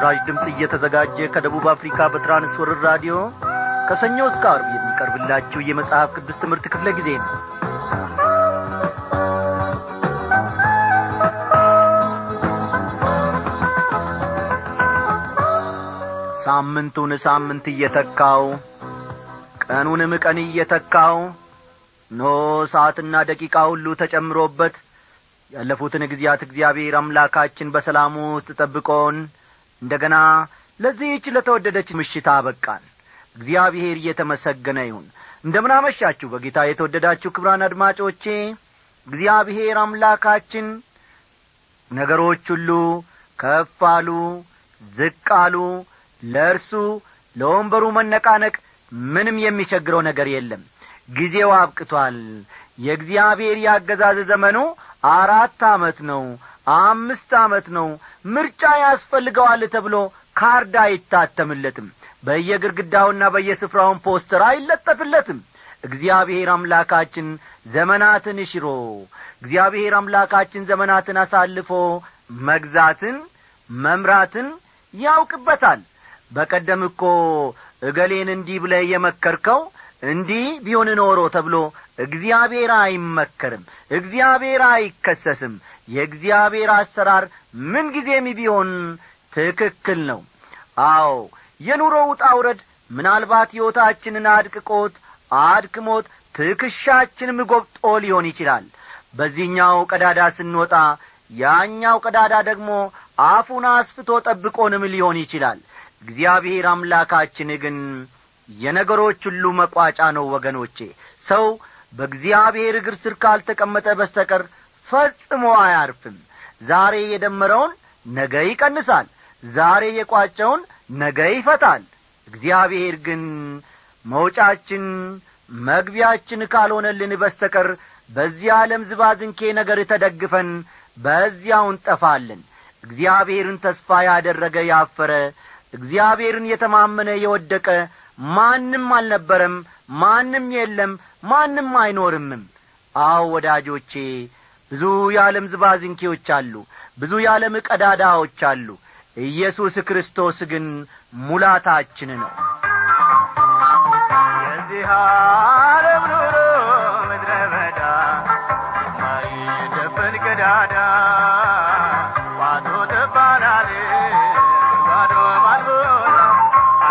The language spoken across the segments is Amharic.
ለምስራች ድምጽ እየተዘጋጀ ከደቡብ አፍሪካ በትራንስወርልድ ራዲዮ ከሰኞስ ጋር የሚቀርብላችሁ የመጽሐፍ ቅዱስ ትምህርት ክፍለ ጊዜ ነው። ሳምንቱን ሳምንት እየተካው ቀኑንም ቀን እየተካው ኖ ሰዓትና ደቂቃ ሁሉ ተጨምሮበት ያለፉትን ግዚያት እግዚአብሔር አምላካችን በሰላም ውስጥ ተጠብቆን እንደገና ለዚህች ለተወደደች ምሽት አበቃን። እግዚአብሔር የተመሰገነ ይሁን። እንደምን አመሻችሁ በጌታ የተወደዳችሁ ክብራን አድማጮቼ። እግዚአብሔር አምላካችን ነገሮች ሁሉ ከፋሉ ዝቃሉ ለርሱ ለወንበሩ መነቃነቅ ምንም የሚቸግረው ነገር የለም። ጊዜው አብቅቷል። የእግዚአብሔር ያገዛዝ ዘመኑ 4 አመት ነው፣ 5 አመት ነው። ምርጫ ያስፈልገዋል ተብሎ ካርድ አይታተምለትም። በየግርግዳውና በየስፍራው ፖስተር አይለጠፍለትም። እግዚአብሔር አምላካችን ዘመናትን ሽሮ እግዚአብሔር አምላካችን ዘመናትን አሳልፎ መግዛትን መምራትን ያውቅበታል። በቀደምኮ እገሌን እንዲህ ብለህ የመከርከው እንዲህ ቢሆን ኖሮ ተብሎ እግዚአብሔር አይመከርም፣ እግዚአብሔር አይከሰስም። የእግዚአብሔር አሰራር ምን ጊዜም ቢሆን ትክክል ነው። አዎ የኑሮው ጣውረድ ምናልባት ሕይወታችንን አድቅቆት አድክሞት ትክሻችንን ምጎብጦ ሊሆን ይችላል። በዚህኛው ቀዳዳ ስንወጣ ያኛው ቀዳዳ ደግሞ አፉን አስፍቶ ጠብቆንም ሊሆን ይችላል። እግዚአብሔር አምላካችን ግን የነገሮች ሁሉ መቋጫ ነው ወገኖቼ። ሰው በእግዚአብሔር እግር ስር ካልተቀመጠ በስተቀር ፈጽሞ አያርፍም። ዛሬ የደመረውን ነገ ይቀንሳል፣ ዛሬ የቋጨውን ነገ ይፈታል። እግዚአብሔር ግን መውጫችን መግቢያችን ካልሆነልን በስተቀር በዚህ ዓለም ዝባዝንኬ ነገር ተደግፈን በዚያው እንጠፋለን። እግዚአብሔርን ተስፋ ያደረገ ያፈረ፣ እግዚአብሔርን የተማመነ የወደቀ ማንም አልነበረም፣ ማንም የለም፣ ማንም አይኖርም። አዎ ወዳጆቼ ብዙ የዓለም ዝባዝንኬዎች አሉ፣ ብዙ የዓለም ቀዳዳዎች አሉ። ኢየሱስ ክርስቶስ ግን ሙላታችን ነው። የዚህ ዓለም ኑሮ ምድረ በዳ ማይደፈን ቀዳዳ ባዶ ተባላል ባዶ ማልቦላ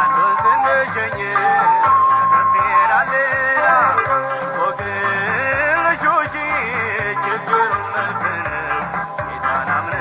አንዱን ስንሸኝ ተፌራለላ ወገን ልጆች ችግር መልፍነ የታናምነ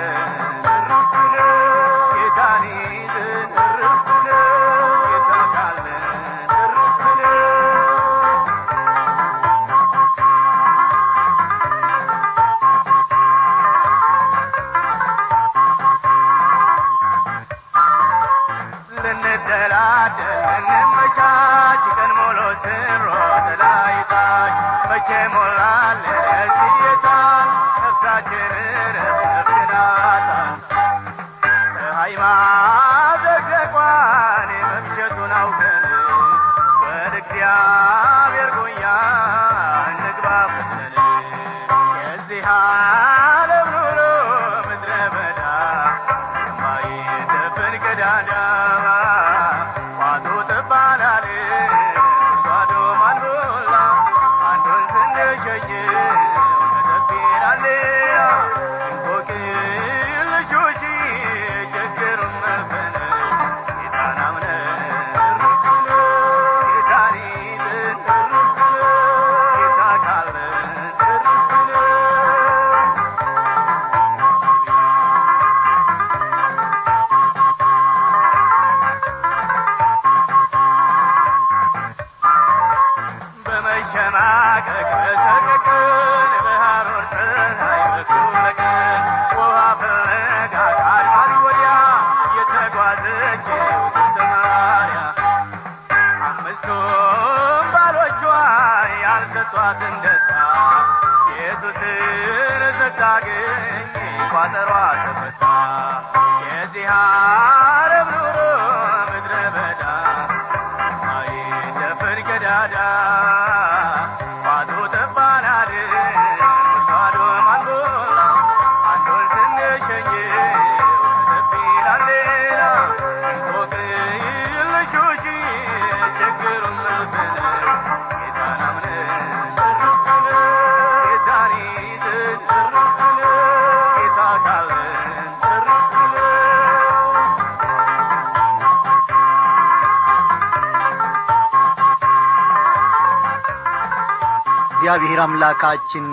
እግዚአብሔር አምላካችን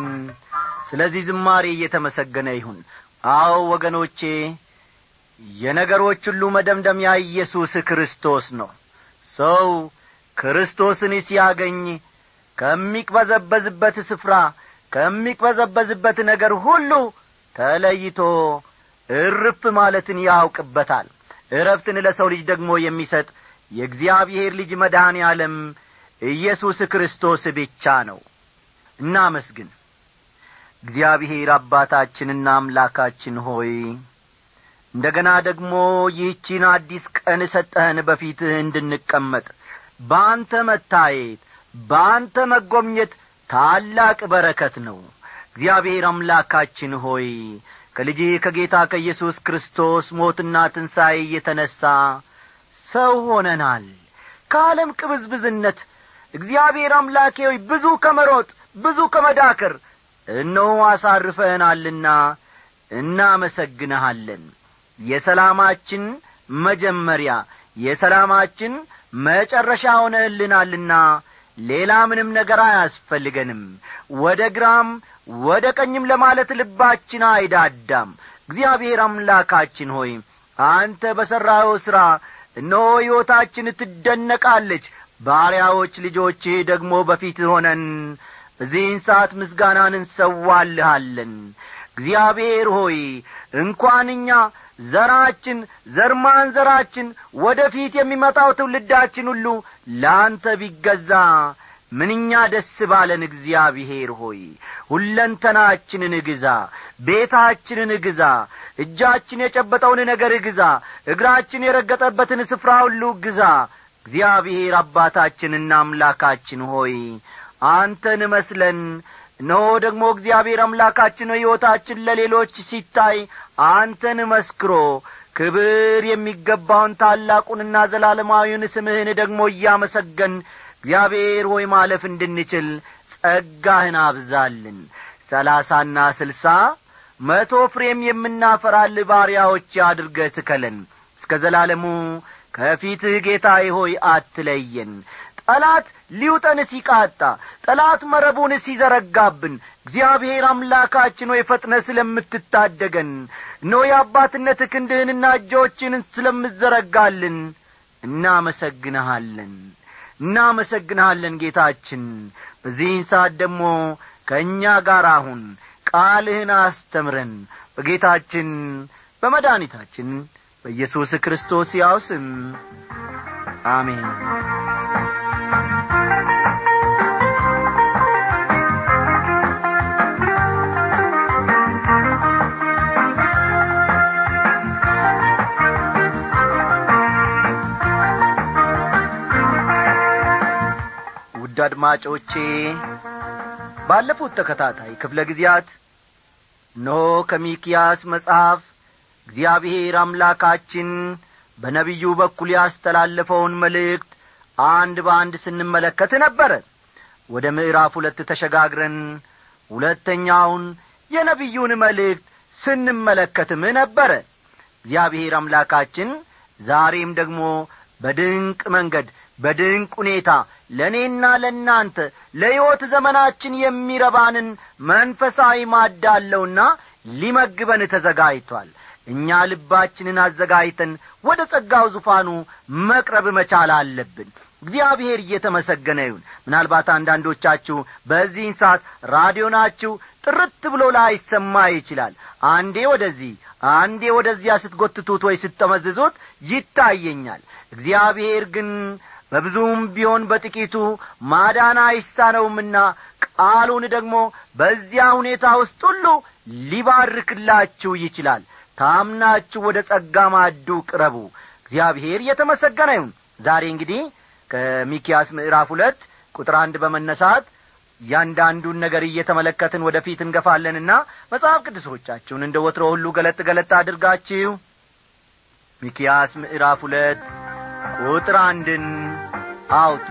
ስለዚህ ዝማሬ እየተመሰገነ ይሁን። አው ወገኖቼ የነገሮች ሁሉ መደምደሚያ ኢየሱስ ክርስቶስ ነው። ሰው ክርስቶስን ሲያገኝ ከሚቀበዘበዝበት ስፍራ ከሚቀበዘበዝበት ነገር ሁሉ ተለይቶ እርፍ ማለትን ያውቅበታል። እረፍትን ለሰው ልጅ ደግሞ የሚሰጥ የእግዚአብሔር ልጅ መድኃኒ ዓለም ኢየሱስ ክርስቶስ ብቻ ነው። እናመስግን። እግዚአብሔር አባታችንና አምላካችን ሆይ እንደገና ደግሞ ይህችን አዲስ ቀን ሰጠህን በፊትህ እንድንቀመጥ በአንተ መታየት በአንተ መጎብኘት ታላቅ በረከት ነው። እግዚአብሔር አምላካችን ሆይ ከልጅህ ከጌታ ከኢየሱስ ክርስቶስ ሞትና ትንሣኤ የተነሳ ሰው ሆነናል። ከዓለም ቅብዝብዝነት እግዚአብሔር አምላኬ ሆይ ብዙ ከመሮጥ ብዙ ከመዳከር እነሆ አሳርፈህናልና እናመሰግንሃለን። የሰላማችን መጀመሪያ የሰላማችን መጨረሻ ሆነህልናልና ሌላ ምንም ነገር አያስፈልገንም። ወደ ግራም ወደ ቀኝም ለማለት ልባችን አይዳዳም። እግዚአብሔር አምላካችን ሆይ አንተ በሰራው ሥራ እነሆ ሕይወታችን ትደነቃለች። ባሪያዎች ልጆች ደግሞ በፊት ሆነን በዚህን ሰዓት ምስጋናን እንሰዋልሃለን። እግዚአብሔር ሆይ እንኳንኛ ዘራችን ዘርማን ዘራችን ወደፊት የሚመጣው ትውልዳችን ሁሉ ላንተ ቢገዛ ምንኛ ደስ ባለን። እግዚአብሔር ሆይ ሁለንተናችንን ግዛ፣ ቤታችንን ግዛ፣ እጃችን የጨበጠውን ነገር ግዛ፣ እግራችን የረገጠበትን ስፍራ ሁሉ ግዛ። እግዚአብሔር አባታችንና አምላካችን ሆይ አንተን መስለን ነው ደግሞ እግዚአብሔር አምላካችን ሕይወታችን ለሌሎች ሲታይ አንተን መስክሮ ክብር የሚገባውን ታላቁንና ዘላለማዊውን ስምህን ደግሞ እያመሰገን እግዚአብሔር ሆይ ማለፍ እንድንችል ጸጋህን አብዛልን። 30ና 60 መቶ ፍሬም የምናፈራል ባሪያዎች አድርገህ ትከለን። እስከ ዘላለሙ ከፊትህ ጌታዬ ሆይ አትለየን። ጠላት ሊውጠን ሲቃጣ ጠላት መረቡን ሲዘረጋብን እግዚአብሔር አምላካችን ሆይ ፈጥነህ ስለምትታደገን ነው የአባትነት ክንድህንና እጆችህን ስለምትዘረጋልን እናመሰግንሃለን። ጌታችን በዚህን ሰዓት ደግሞ ከእኛ ጋር አሁን ቃልህን አስተምረን በጌታችን በመድኃኒታችን በኢየሱስ ክርስቶስ ያው ስም አሜን። አድማጮቼ ባለፉት ተከታታይ ክፍለ ግዚያት ኖ ከሚክያስ መጽሐፍ እግዚአብሔር አምላካችን በነቢዩ በኩል ያስተላለፈውን መልእክት አንድ በአንድ ስንመለከት ነበር። ወደ ምዕራፍ 2 ተሸጋግረን ሁለተኛውን የነቢዩን መልእክት ስንመለከትም ነበር። እግዚአብሔር አምላካችን ዛሬም ደግሞ በድንቅ መንገድ በድንቅ ሁኔታ ለኔና ለናንተ ለሕይወት ዘመናችን የሚረባንን መንፈሳዊ ማዳለውና ሊመግበን ተዘጋጅቷል። እኛ ልባችንን አዘጋጅተን ወደ ጸጋው ዙፋኑ መቅረብ መቻል አለብን። እግዚአብሔር እየተመሰገነ ይሁን። ምናልባት አንዳንዶቻችሁ በዚህ ሰዓት ራዲዮናችሁ ጥርት ብሎ ላይሰማ ይችላል። አንዴ ወደዚህ አንዴ ወደዚያ ስትጎትቱት ወይ ስትመዝዙት ይታየኛል። እግዚአብሔር ግን በብዙም ቢሆን በጥቂቱ ማዳን አይሳነውምና ቃሉን ደግሞ በዚያ ሁኔታ ውስጥ ሁሉ ሊባርክላችሁ ይችላል። ታምናችሁ ወደ ጸጋ ማዕዱ ቅረቡ። እግዚአብሔር የተመሰገነ ይሁን። ዛሬ እንግዲህ ከሚክያስ ምዕራፍ 2 ቁጥር 1 በመነሳት ያንዳንዱን ነገር እየተመለከትን ወደፊት እንገፋለንና መጽሐፍ ቅዱሶቻችሁን እንደወትሮ ሁሉ ገለጥ ገለጥ አድርጋችሁ ሚክያስ ምዕራፍ 2 ቁጥር 1ን አውጡ።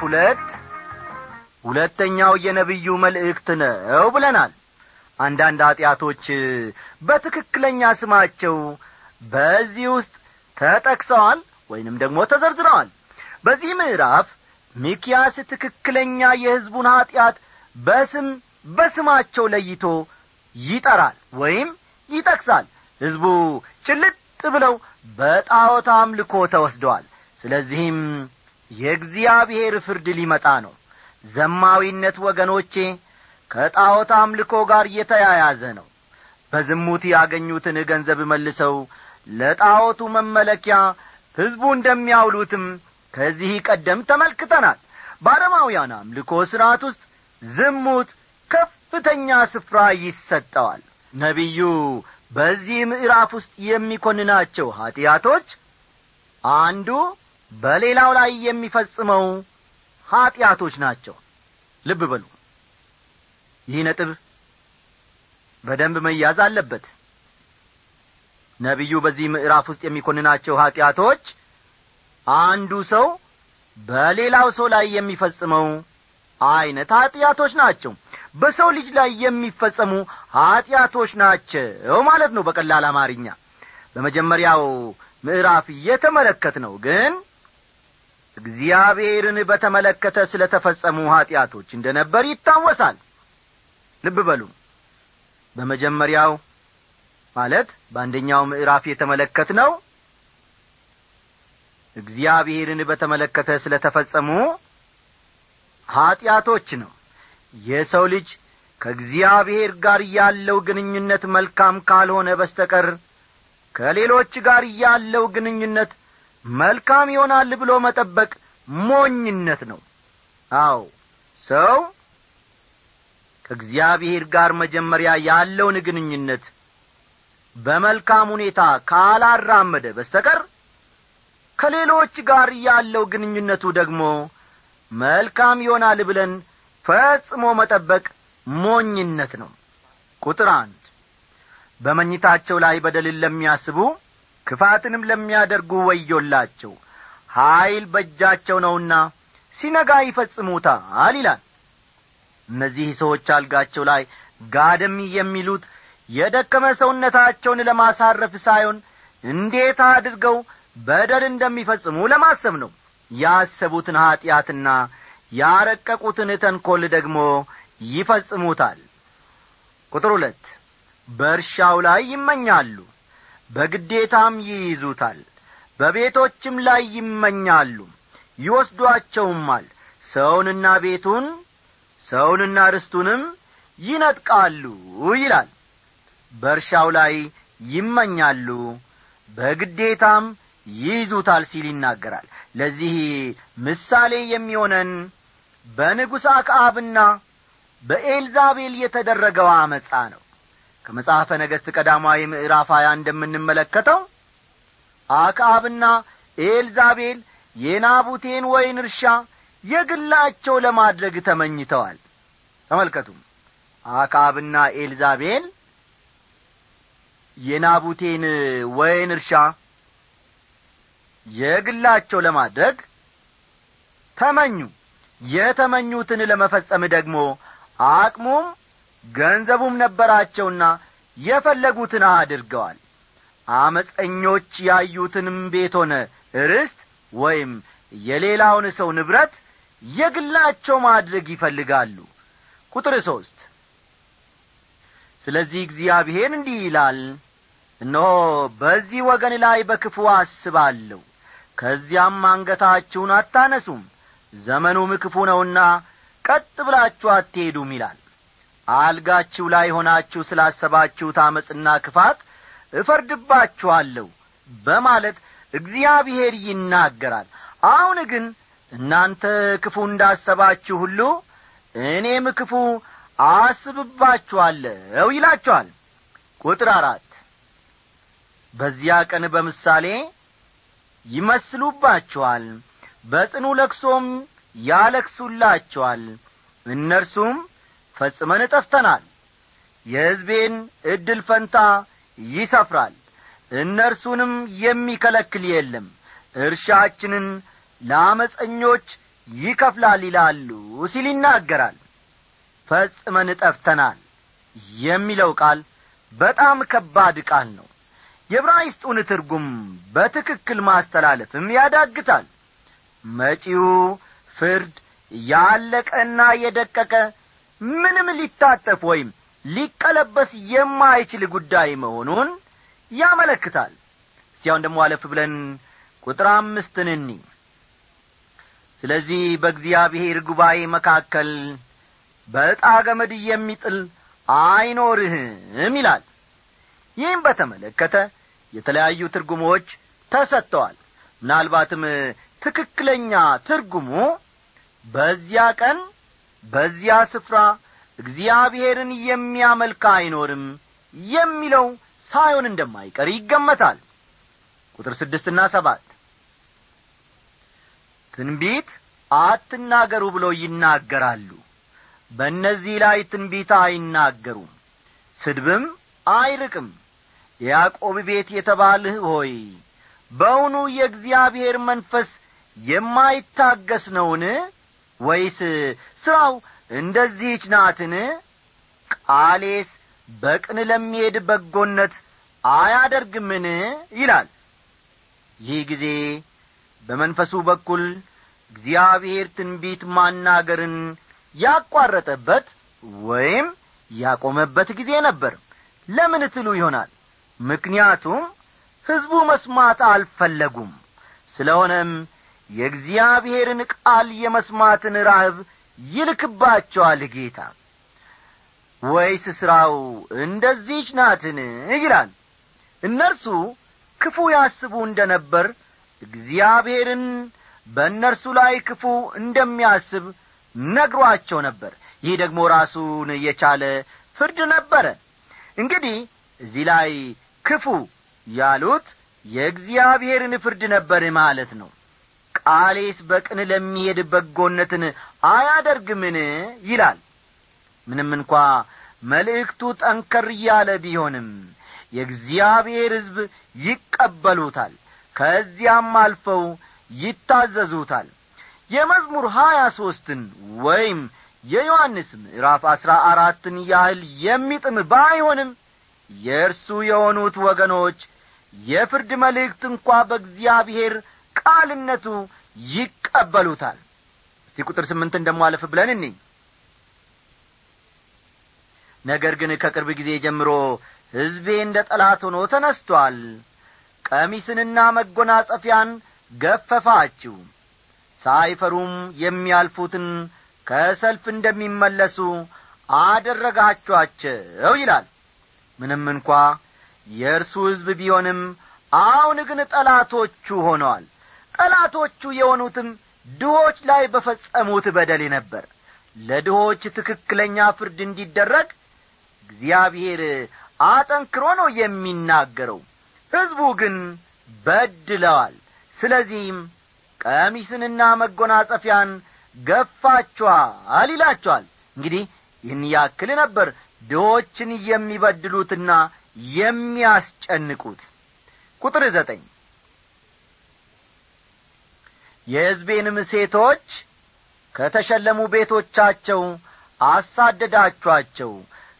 ምዕራፍ 2 ሁለተኛው የነብዩ መልእክት ነው ብለናል። አንዳንድ ኃጢያቶች በትክክለኛ ስማቸው በዚህ ውስጥ ተጠቅሰዋል ወይንም ደግሞ ተዘርዝረዋል። በዚህ ምዕራፍ ሚክያስ ትክክለኛ የሕዝቡን ኃጢያት በስማቸው ለይቶ ይጠራል ወይም ይጠቅሳል። ሕዝቡ ጭልጥ ብለው በጣዖት አምልኮ ተወስደዋል። ስለዚህም የእግዚአብሔር ፍርድ ሊመጣ ነው። ዘማዊነት ወገኖቼ ከጣዖት አምልኮ ጋር የተያያዘ ነው። በዝሙት ያገኙትን ገንዘብ መልሰው ለጣዖቱ መመለኪያ ሕዝቡ እንደሚያውሉትም ከዚህ ቀደም ተመልክተናል። ባረማውያን አምልኮ ሥርዓት ውስጥ ዝሙት ከፍተኛ ስፍራ ይሰጠዋል። ነብዩ በዚህ ምዕራፍ ውስጥ የሚኮንናቸው ኃጢያቶች አንዱ በሌላው ላይ የሚፈጽመው ኃጢያቶች ናቸው። ልብ በሉ፣ ይህ ነጥብ በደንብ መያዝ አለበት። ነብዩ በዚህ ምዕራፍ ውስጥ የሚኮንናቸው ኃጢያቶች አንዱ ሰው በሌላው ሰው ላይ የሚፈጽመው አይነት ኃጢያቶች ናቸው። በሰው ልጅ ላይ የሚፈጸሙ ኃጢያቶች ናቸው ማለት ነው በቀላል አማርኛ። በመጀመሪያው ምዕራፍ የተመለከትነው ግን እግዚአብሔርን በተመለከተ ስለተፈጸሙ ኃጢያቶች እንደነበር ይታወሳል። ልብ በሉ፣ በመጀመሪያው ማለት በአንደኛው ምዕራፍ የተመለከትነው እግዚአብሔርን በተመለከተ ስለተፈጸሙ ኃጢያቶች ነው። የሰው ልጅ ከእግዚአብሔር ጋር ያለው ግንኙነት መልካም ካልሆነ በስተቀር ከሌሎች ጋር ያለው ግንኙነት መልካም ይሆናል ብሎ መጠበቅ ሞኝነት ነው። አዎ፣ ሰው ከእግዚአብሔር ጋር መጀመሪያ ያለውን ግንኙነት በመልካም ሁኔታ ካላራመደ በስተቀር ከሌሎች ጋር ያለው ግንኙነቱ ደግሞ መልካም ይሆናል ብለን ፈጽሞ መጠበቅ ሞኝነት ነው። ቁጥር 1 በመኝታቸው ላይ በደልን ለሚያስቡ ክፋትንም ለሚያደርጉ ወዮላቸው፣ ኃይል በእጃቸው ነውና ሲነጋ ይፈጽሙታል ይላል። እነዚህ ሰዎች አልጋቸው ላይ ጋደም የሚሉት የደከመ ሰውነታቸውን ለማሳረፍ ሳይሆን እንዴት አድርገው በደል እንደሚፈጽሙ ለማሰብ ነው። ያሰቡትን ኃጢያትና ያረቀቁትን ተንኮል ደግሞ ይፈጽሙታል። ቁጥር 2 በርሻው ላይ ይመኛሉ፣ በግዴታም ይይዙታል፣ በቤቶችም ላይ ይመኛሉ፣ ይወስዷቸውማል፣ ሰውንና ቤቱን ሰውንና ርስቱንም ይነጥቃሉ ይላል። በርሻው ላይ ይመኛሉ በግዴታም ይይዙታል ሲል ይናገራል። ለዚህ ምሳሌ የሚሆነን በንጉሥ አክዓብና በኤልዛቤል የተደረገው አመጻ ነው። ከመጽሐፈ ነገሥት ቀዳማዊ ምዕራፍ 20 እንደምንመለከተው አክዓብና ኤልዛቤል የናቡቴን ወይን እርሻ የግላቸው ለማድረግ ተመኝተዋል። ተመልከቱ፣ አክዓብና ኤልዛቤል የናቡቴን ወይን እርሻ የግላቸው ለማድረግ ተመኙ። የተመኙትን ለመፈጸም ደግሞ አቅሙም ገንዘቡም ነበራቸውና የፈለጉትን አድርገዋል። አመፀኞች ያዩትንም ቤት ሆነ ርስት ወይም የሌላውን ሰው ንብረት የግላቸው ማድረግ ይፈልጋሉ። ቁጥር 3 ስለዚህ እግዚአብሔር እንዲህ ይላል፣ እነሆ በዚህ ወገን ላይ በክፉ አስባለሁ፣ ከዚያም አንገታችሁን አታነሱም፣ ዘመኑም ክፉ ነውና ቀጥ ብላችሁ አትሄዱም ይላል። አልጋችሁ ላይ ሆናችሁ ስላሰባችሁት አመጽና ክፋት እፈርድባችኋለሁ በማለት እግዚአብሔር ይናገራል። አሁን ግን እናንተ ክፉ እንዳሰባችሁ ሁሉ እኔም ክፉ አስብባችኋለሁ ይላችኋል። ቁጥር 4 በዚያ ቀን በምሳሌ ይመስሉባችኋል፣ በጽኑ ለቅሶም ያለቅሱላችኋል፣ እነርሱም ፈጽመን ጠፍተናል፣ የሕዝቤን ዕድል ፈንታ ይሰፍራል፣ እነርሱንም የሚከለክል የለም፣ እርሻችንን ለአመፀኞች ይከፍላል ይላሉ ሲል ይናገራል። ፈጽመን ጠፍተናል የሚለው ቃል በጣም ከባድ ቃል ነው። የዕብራይስጡን ትርጉም በትክክል ማስተላለፍም ያዳግታል። መጪው ፍርድ ያለቀና የደቀቀ ምንም ሊታጠፍ ወይም ሊቀለበስ የማይችል ጉዳይ መሆኑን ያመለክታል። እስቲያውን ደግሞ አለፍ ብለን ቁጥር 5ን እንይ። ስለዚህ በእግዚአብሔር ጉባኤ መካከል በጣ ገመድ የሚጥል አይኖርህም ይላል። ይህን በተመለከተ የተለያዩ ትርጉሞች ተሰጥተዋል። ምናልባትም ትክክለኛ ትርጉሙ በዚያ ቀን በዚያ ስፍራ እግዚአብሔርን የሚያመልክ አይኖርም የሚለው ሳይሆን እንደማይቀር ይገመታል። ቁጥር 6 እና 7 ትንቢት አትናገሩ ብሎ ይናገራሉ። በእነዚህ ላይ ትንቢት አይናገሩም፣ ስድብም አይርቅም። ያዕቆብ ቤት የተባልህ ሆይ በእውኑ የእግዚአብሔር መንፈስ የማይታገስ ነውን? ወይስ ስራው እንደዚህች ናትን? ቃሌስ በቅን ለሚሄድ በጎነት አያደርግምን ይላል። ይህ ጊዜ በመንፈሱ በኩል እግዚአብሔር ትንቢት ማናገርን ያቋረጠበት ወይም ያቆመበት ጊዜ ነበር። ለምን ትሉ ይሆናል። ምክንያቱም ሕዝቡ መስማት አልፈለጉም። ስለሆነም የእግዚአብሔርን ቃል የመስማትን ራህብ ይልክባቸዋል ጌታ። ወይስ ስራው እንደዚህች ናትን ይላል። እነርሱ ክፉ ያስቡ እንደነበር እግዚአብሔርን በእነርሱ ላይ ክፉ እንደሚያስብ ነግሯቸው ነበር። ይህ ደግሞ ራሱን የቻለ ፍርድ ነበረ። እንግዲህ እዚህ ላይ ክፉ ያሉት የእግዚአብሔርን ፍርድ ነበር ማለት ነው። ቃሌስ በቅን ለሚሄድ በጎነትን አያደርግምን ይላል። ምንም እንኳ መልእክቱ ጠንከር ያለ ቢሆንም የእግዚአብሔር ሕዝብ ይቀበሉታል፣ ከዚያም አልፈው ይታዘዙታል። የመዝሙር 23ን ወይም የዮሐንስ ምዕራፍ 14ን ያህል የሚጥም ባይሆንም የእርሱ የሆኑት ወገኖች የፍርድ መልእክት እንኳ በእግዚአብሔር ቃልነቱ ይቀበሉታል። እስቲ ቁጥር 8 እንደማለፍ ብለን እንይ። ነገር ግን ከቅርብ ጊዜ ጀምሮ ሕዝቤ እንደ ጠላት ሆኖ ተነስቷል፣ ቀሚስንና መጎናጸፊያን ገፈፋችሁ፣ ሳይፈሩም የሚያልፉትን ከሰልፍ እንደሚመለሱ አደረጋችኋቸው ይላል። ምንም እንኳ የእርሱ ሕዝብ ቢሆንም አሁን ግን ጠላቶቹ ሆነዋል። ጠላቶቹ የሆኑትም ድሆች ላይ በፈጸሙት በደል ነበር። ለድሆች ትክክለኛ ፍርድ እንዲደረግ እግዚአብሔር አጠንክሮ ነው የሚናገረው። ሕዝቡ ግን በድለዋል። ስለዚህም ቀሚስንና መጎናጸፊያን ገፋችኋል ይላቸዋል። እንግዲህ ይህን ያክል ነበር ድሆችን የሚበድሉትና የሚያስጨንቁት። ቁጥር 9 የሕዝቤንም ሴቶች ከተሸለሙ ቤቶቻቸው አሳደዳችኋቸው፣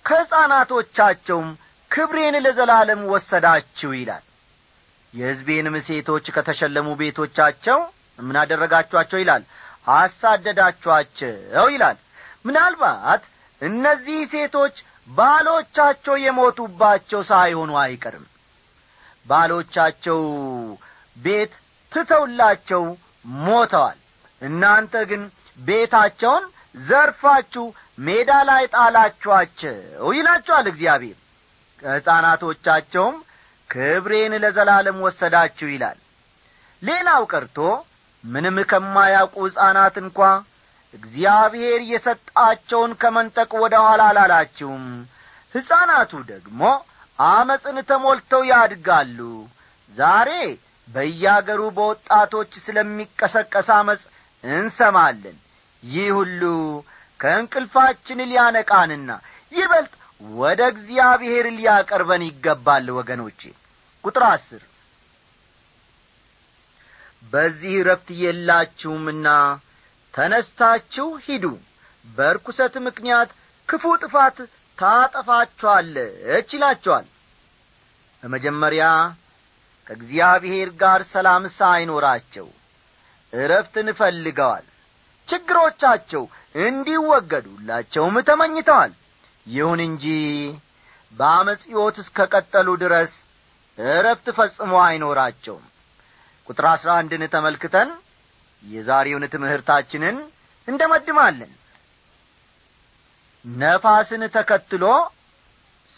ከሕፃናቶቻቸውም ክብሬን ለዘላለም ወሰዳችሁ ይላል። የሕዝቤንም ሴቶች ከተሸለሙ ቤቶቻቸው ምን አደረጋችኋቸው ይላል? አሳደዳችኋቸው ይላል። ምናልባት እነዚህ ሴቶች ባሎቻቸው የሞቱባቸው ሳይሆኑ አይቀርም። ባሎቻቸው ቤት ትተውላቸው ሞተዋል። እናንተ ግን ቤታቸውን ዘርፋችሁ ሜዳ ላይ ጣላችኋቸው ይላችኋል እግዚአብሔር። ከሕፃናቶቻቸውም ክብሬን ለዘላለም ወሰዳችሁ ይላል። ሌላው ቀርቶ ምንም ከማያውቁ ሕፃናት እንኳ እግዚአብሔር የሰጣቸውን ከመንጠቅ ወደ ኋላ አላላችሁም። ሕፃናቱ ደግሞ አመጽን ተሞልተው ያድጋሉ። ዛሬ በያገሩ በወጣቶች ስለሚቀሰቀስ አመጽ እንሰማለን። ይህ ሁሉ ከእንቅልፋችን ሊያነቃንና ይበልጥ ወደ እግዚአብሔር ሊያቀርበን ይገባል ወገኖቼ። ቁጥር 10 በዚህ ረፍት የላችሁምና ተነስታችሁ ሂዱ በርኩሰት ምክንያት ክፉ ጥፋት ታጠፋችኋለች ይላችኋል። በመጀመሪያ ከእግዚአብሔር ጋር ሰላም ሳይኖራቸው እረፍትን ፈልገዋል። ችግሮቻቸው እንዲወገዱላቸውም ተመኝተዋል። ይሁን እንጂ በአመጽ ሕይወት እስከቀጠሉ ድረስ እረፍት ፈጽሞ አይኖራቸውም። ቁጥር 11ን ተመልክተን የዛሬውን ትምህርታችንን እንደመድማለን። ነፋስን ተከትሎ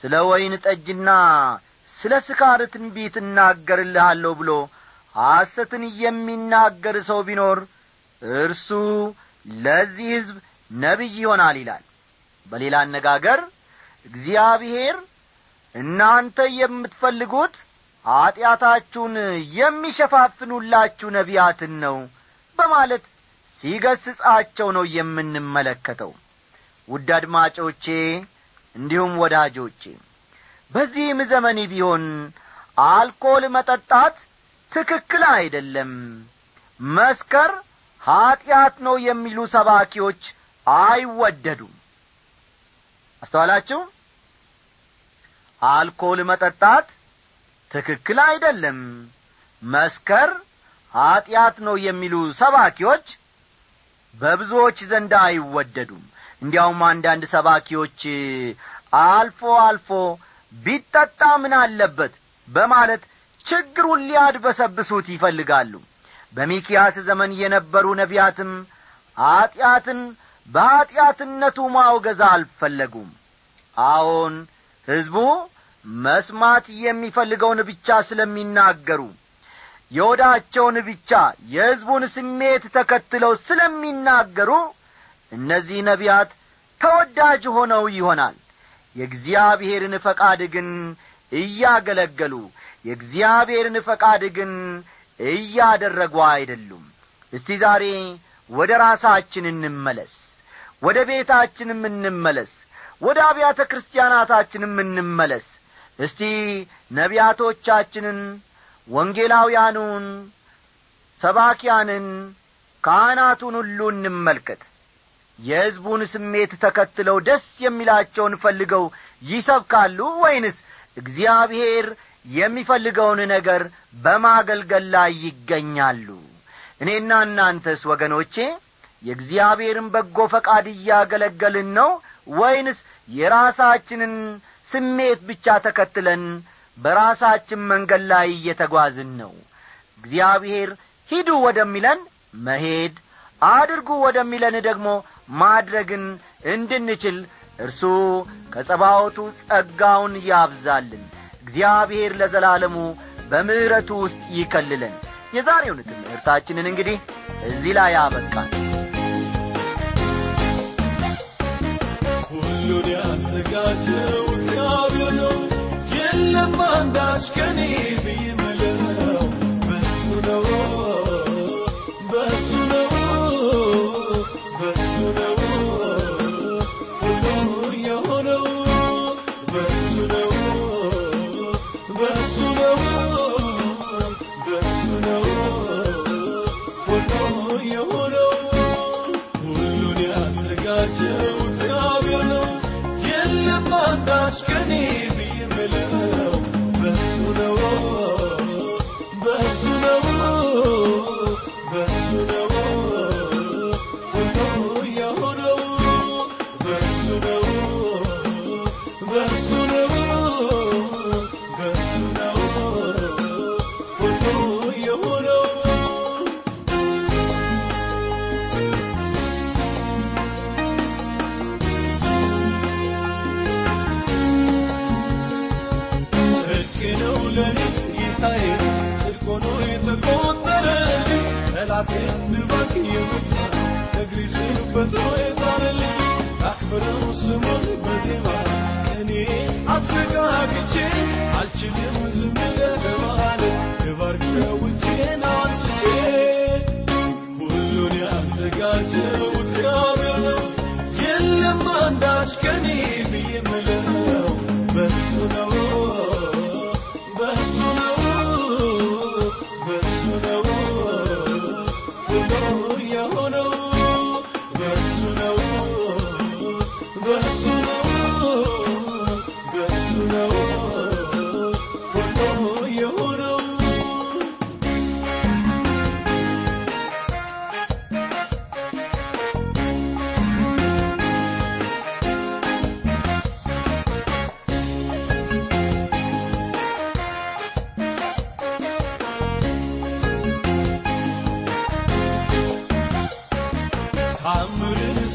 ስለ ወይን ጠጅና ስለ ስካር ትንቢት እናገርልሃለሁ ብሎ ሐሰትን የሚናገር ሰው ቢኖር እርሱ ለዚህ ሕዝብ ነብይ ይሆናል ይላል። በሌላ አነጋገር እግዚአብሔር እናንተ የምትፈልጉት ኃጢአታችሁን የሚሸፋፍኑላችሁ ነቢያትን ነው በማለት ሲገስጻቸው ነው የምንመለከተው። ውድ አድማጮቼ እንዲሁም ወዳጆቼ፣ በዚህም ዘመን ቢሆን አልኮል መጠጣት ትክክል አይደለም፣ መስከር ኃጢአት ነው የሚሉ ሰባኪዎች አይወደዱም። አስተዋላችሁ? አልኮል መጠጣት ትክክል አይደለም፣ መስከር ኃጢአት ነው የሚሉ ሰባኪዎች በብዙዎች ዘንድ አይወደዱም። እንዲያውም አንዳንድ ሰባኪዎች አልፎ ቢጠጣ ምን አለበት በማለት ችግሩን ሊያድበሰብሱት ይፈልጋሉ። በሚክያስ ዘመን የነበሩ ነቢያትም ኃጢአትን በኃጢአትነቱ ማውገዝ አልፈለጉም። አሁን ሕዝቡ መስማት የሚፈልገውን ብቻ ስለሚናገሩ፣ የወዳቸውን ብቻ የሕዝቡን ስሜት ተከትለው ስለሚናገሩ እነዚህ ነቢያት ተወዳጅ ሆነው ይሆናል። የእግዚአብሔርን ፈቃድ ግን እያገለገሉ፣ የእግዚአብሔርን ፈቃድ ግን እያደረጉ አይደሉም። እስቲ ዛሬ ወደ ራሳችን እንመለስ፣ ወደ ቤታችንም እንመለስ፣ ወደ አብያተ ክርስቲያናታችንም እንመለስ። እስቲ ነቢያቶቻችንን፣ ወንጌላውያኑን፣ ሰባኪያንን፣ ካህናቱን ሁሉ እንመልከት። የሕዝቡን ስሜት ተከትለው ደስ የሚላቸውን ፈልገው ይሰብካሉ ወይንስ እግዚአብሔር የሚፈልገውን ነገር በማገልገል ላይ ይገኛሉ? እኔና እናንተስ ወገኖቼ የእግዚአብሔርን በጎ ፈቃድ እያገለገልን ነው ወይንስ የራሳችንን ስሜት ብቻ ተከትለን በራሳችን መንገድ ላይ እየተጓዝን ነው? እግዚአብሔር ሂዱ ወደሚለን መሄድ፣ አድርጉ ወደሚለን ደግሞ ማድረግን እንድንችል እርሱ ከጸባዖቱ ጸጋውን ያብዛልን። እግዚአብሔር ለዘላለሙ በምሕረቱ ውስጥ ይከልለን። የዛሬውን ትምህርታችንን እንግዲህ እዚህ ላይ አበቃን። ሁሉን ያዘጋጀው እግዚአብሔር ነው፣ የለም አንዳች ከኔ ብይመለው። በሱ ነው But soon I will.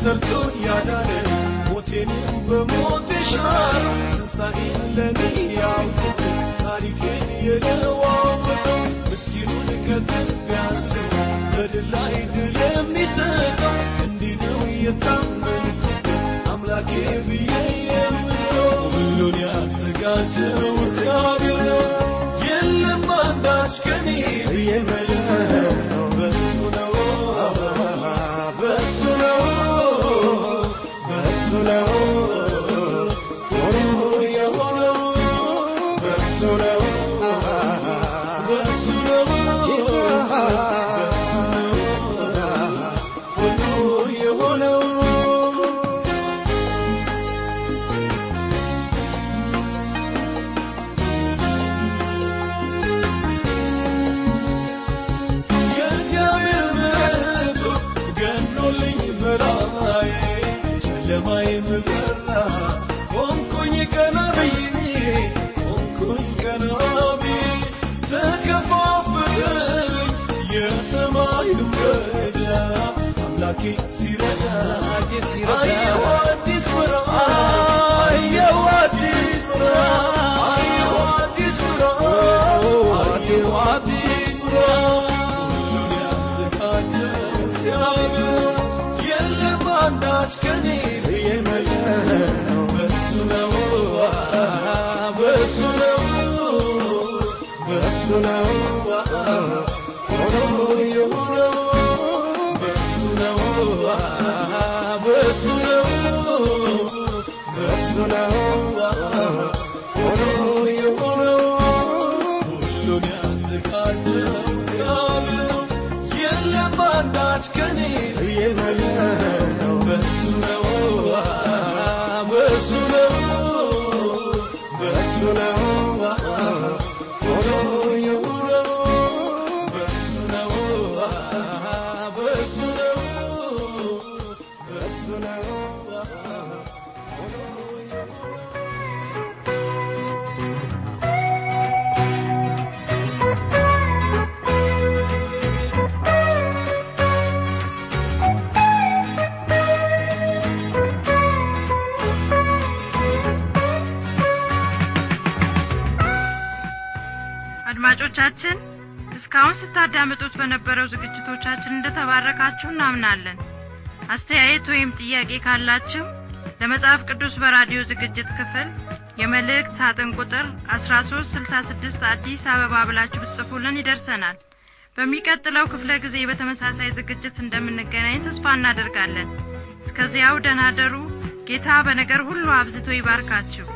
سرتون يعدل موتين بموت شار تنسين لني يعود تاريخين يلوافق مسكينون كتف عسل بدلا يدلم نسات عندي نوية تمن أملاكي بيجي يملون يا سجاج وسابر يلم بانداش كني بيملون አድማጮቻችን እስካሁን ስታዳምጡት በነበረው ዝግጅቶቻችን እንደተባረካችሁ እናምናለን። አስተያየት ወይም ጥያቄ ካላችሁ ለመጽሐፍ ቅዱስ በራዲዮ ዝግጅት ክፍል የመልእክት ሳጥን ቁጥር 1366 አዲስ አበባ ብላችሁ ብትጽፉልን ይደርሰናል። በሚቀጥለው ክፍለ ጊዜ በተመሳሳይ ዝግጅት እንደምንገናኝ ተስፋ እናደርጋለን። እስከዚያው ደህና ደሩ። ጌታ በነገር ሁሉ አብዝቶ ይባርካችሁ።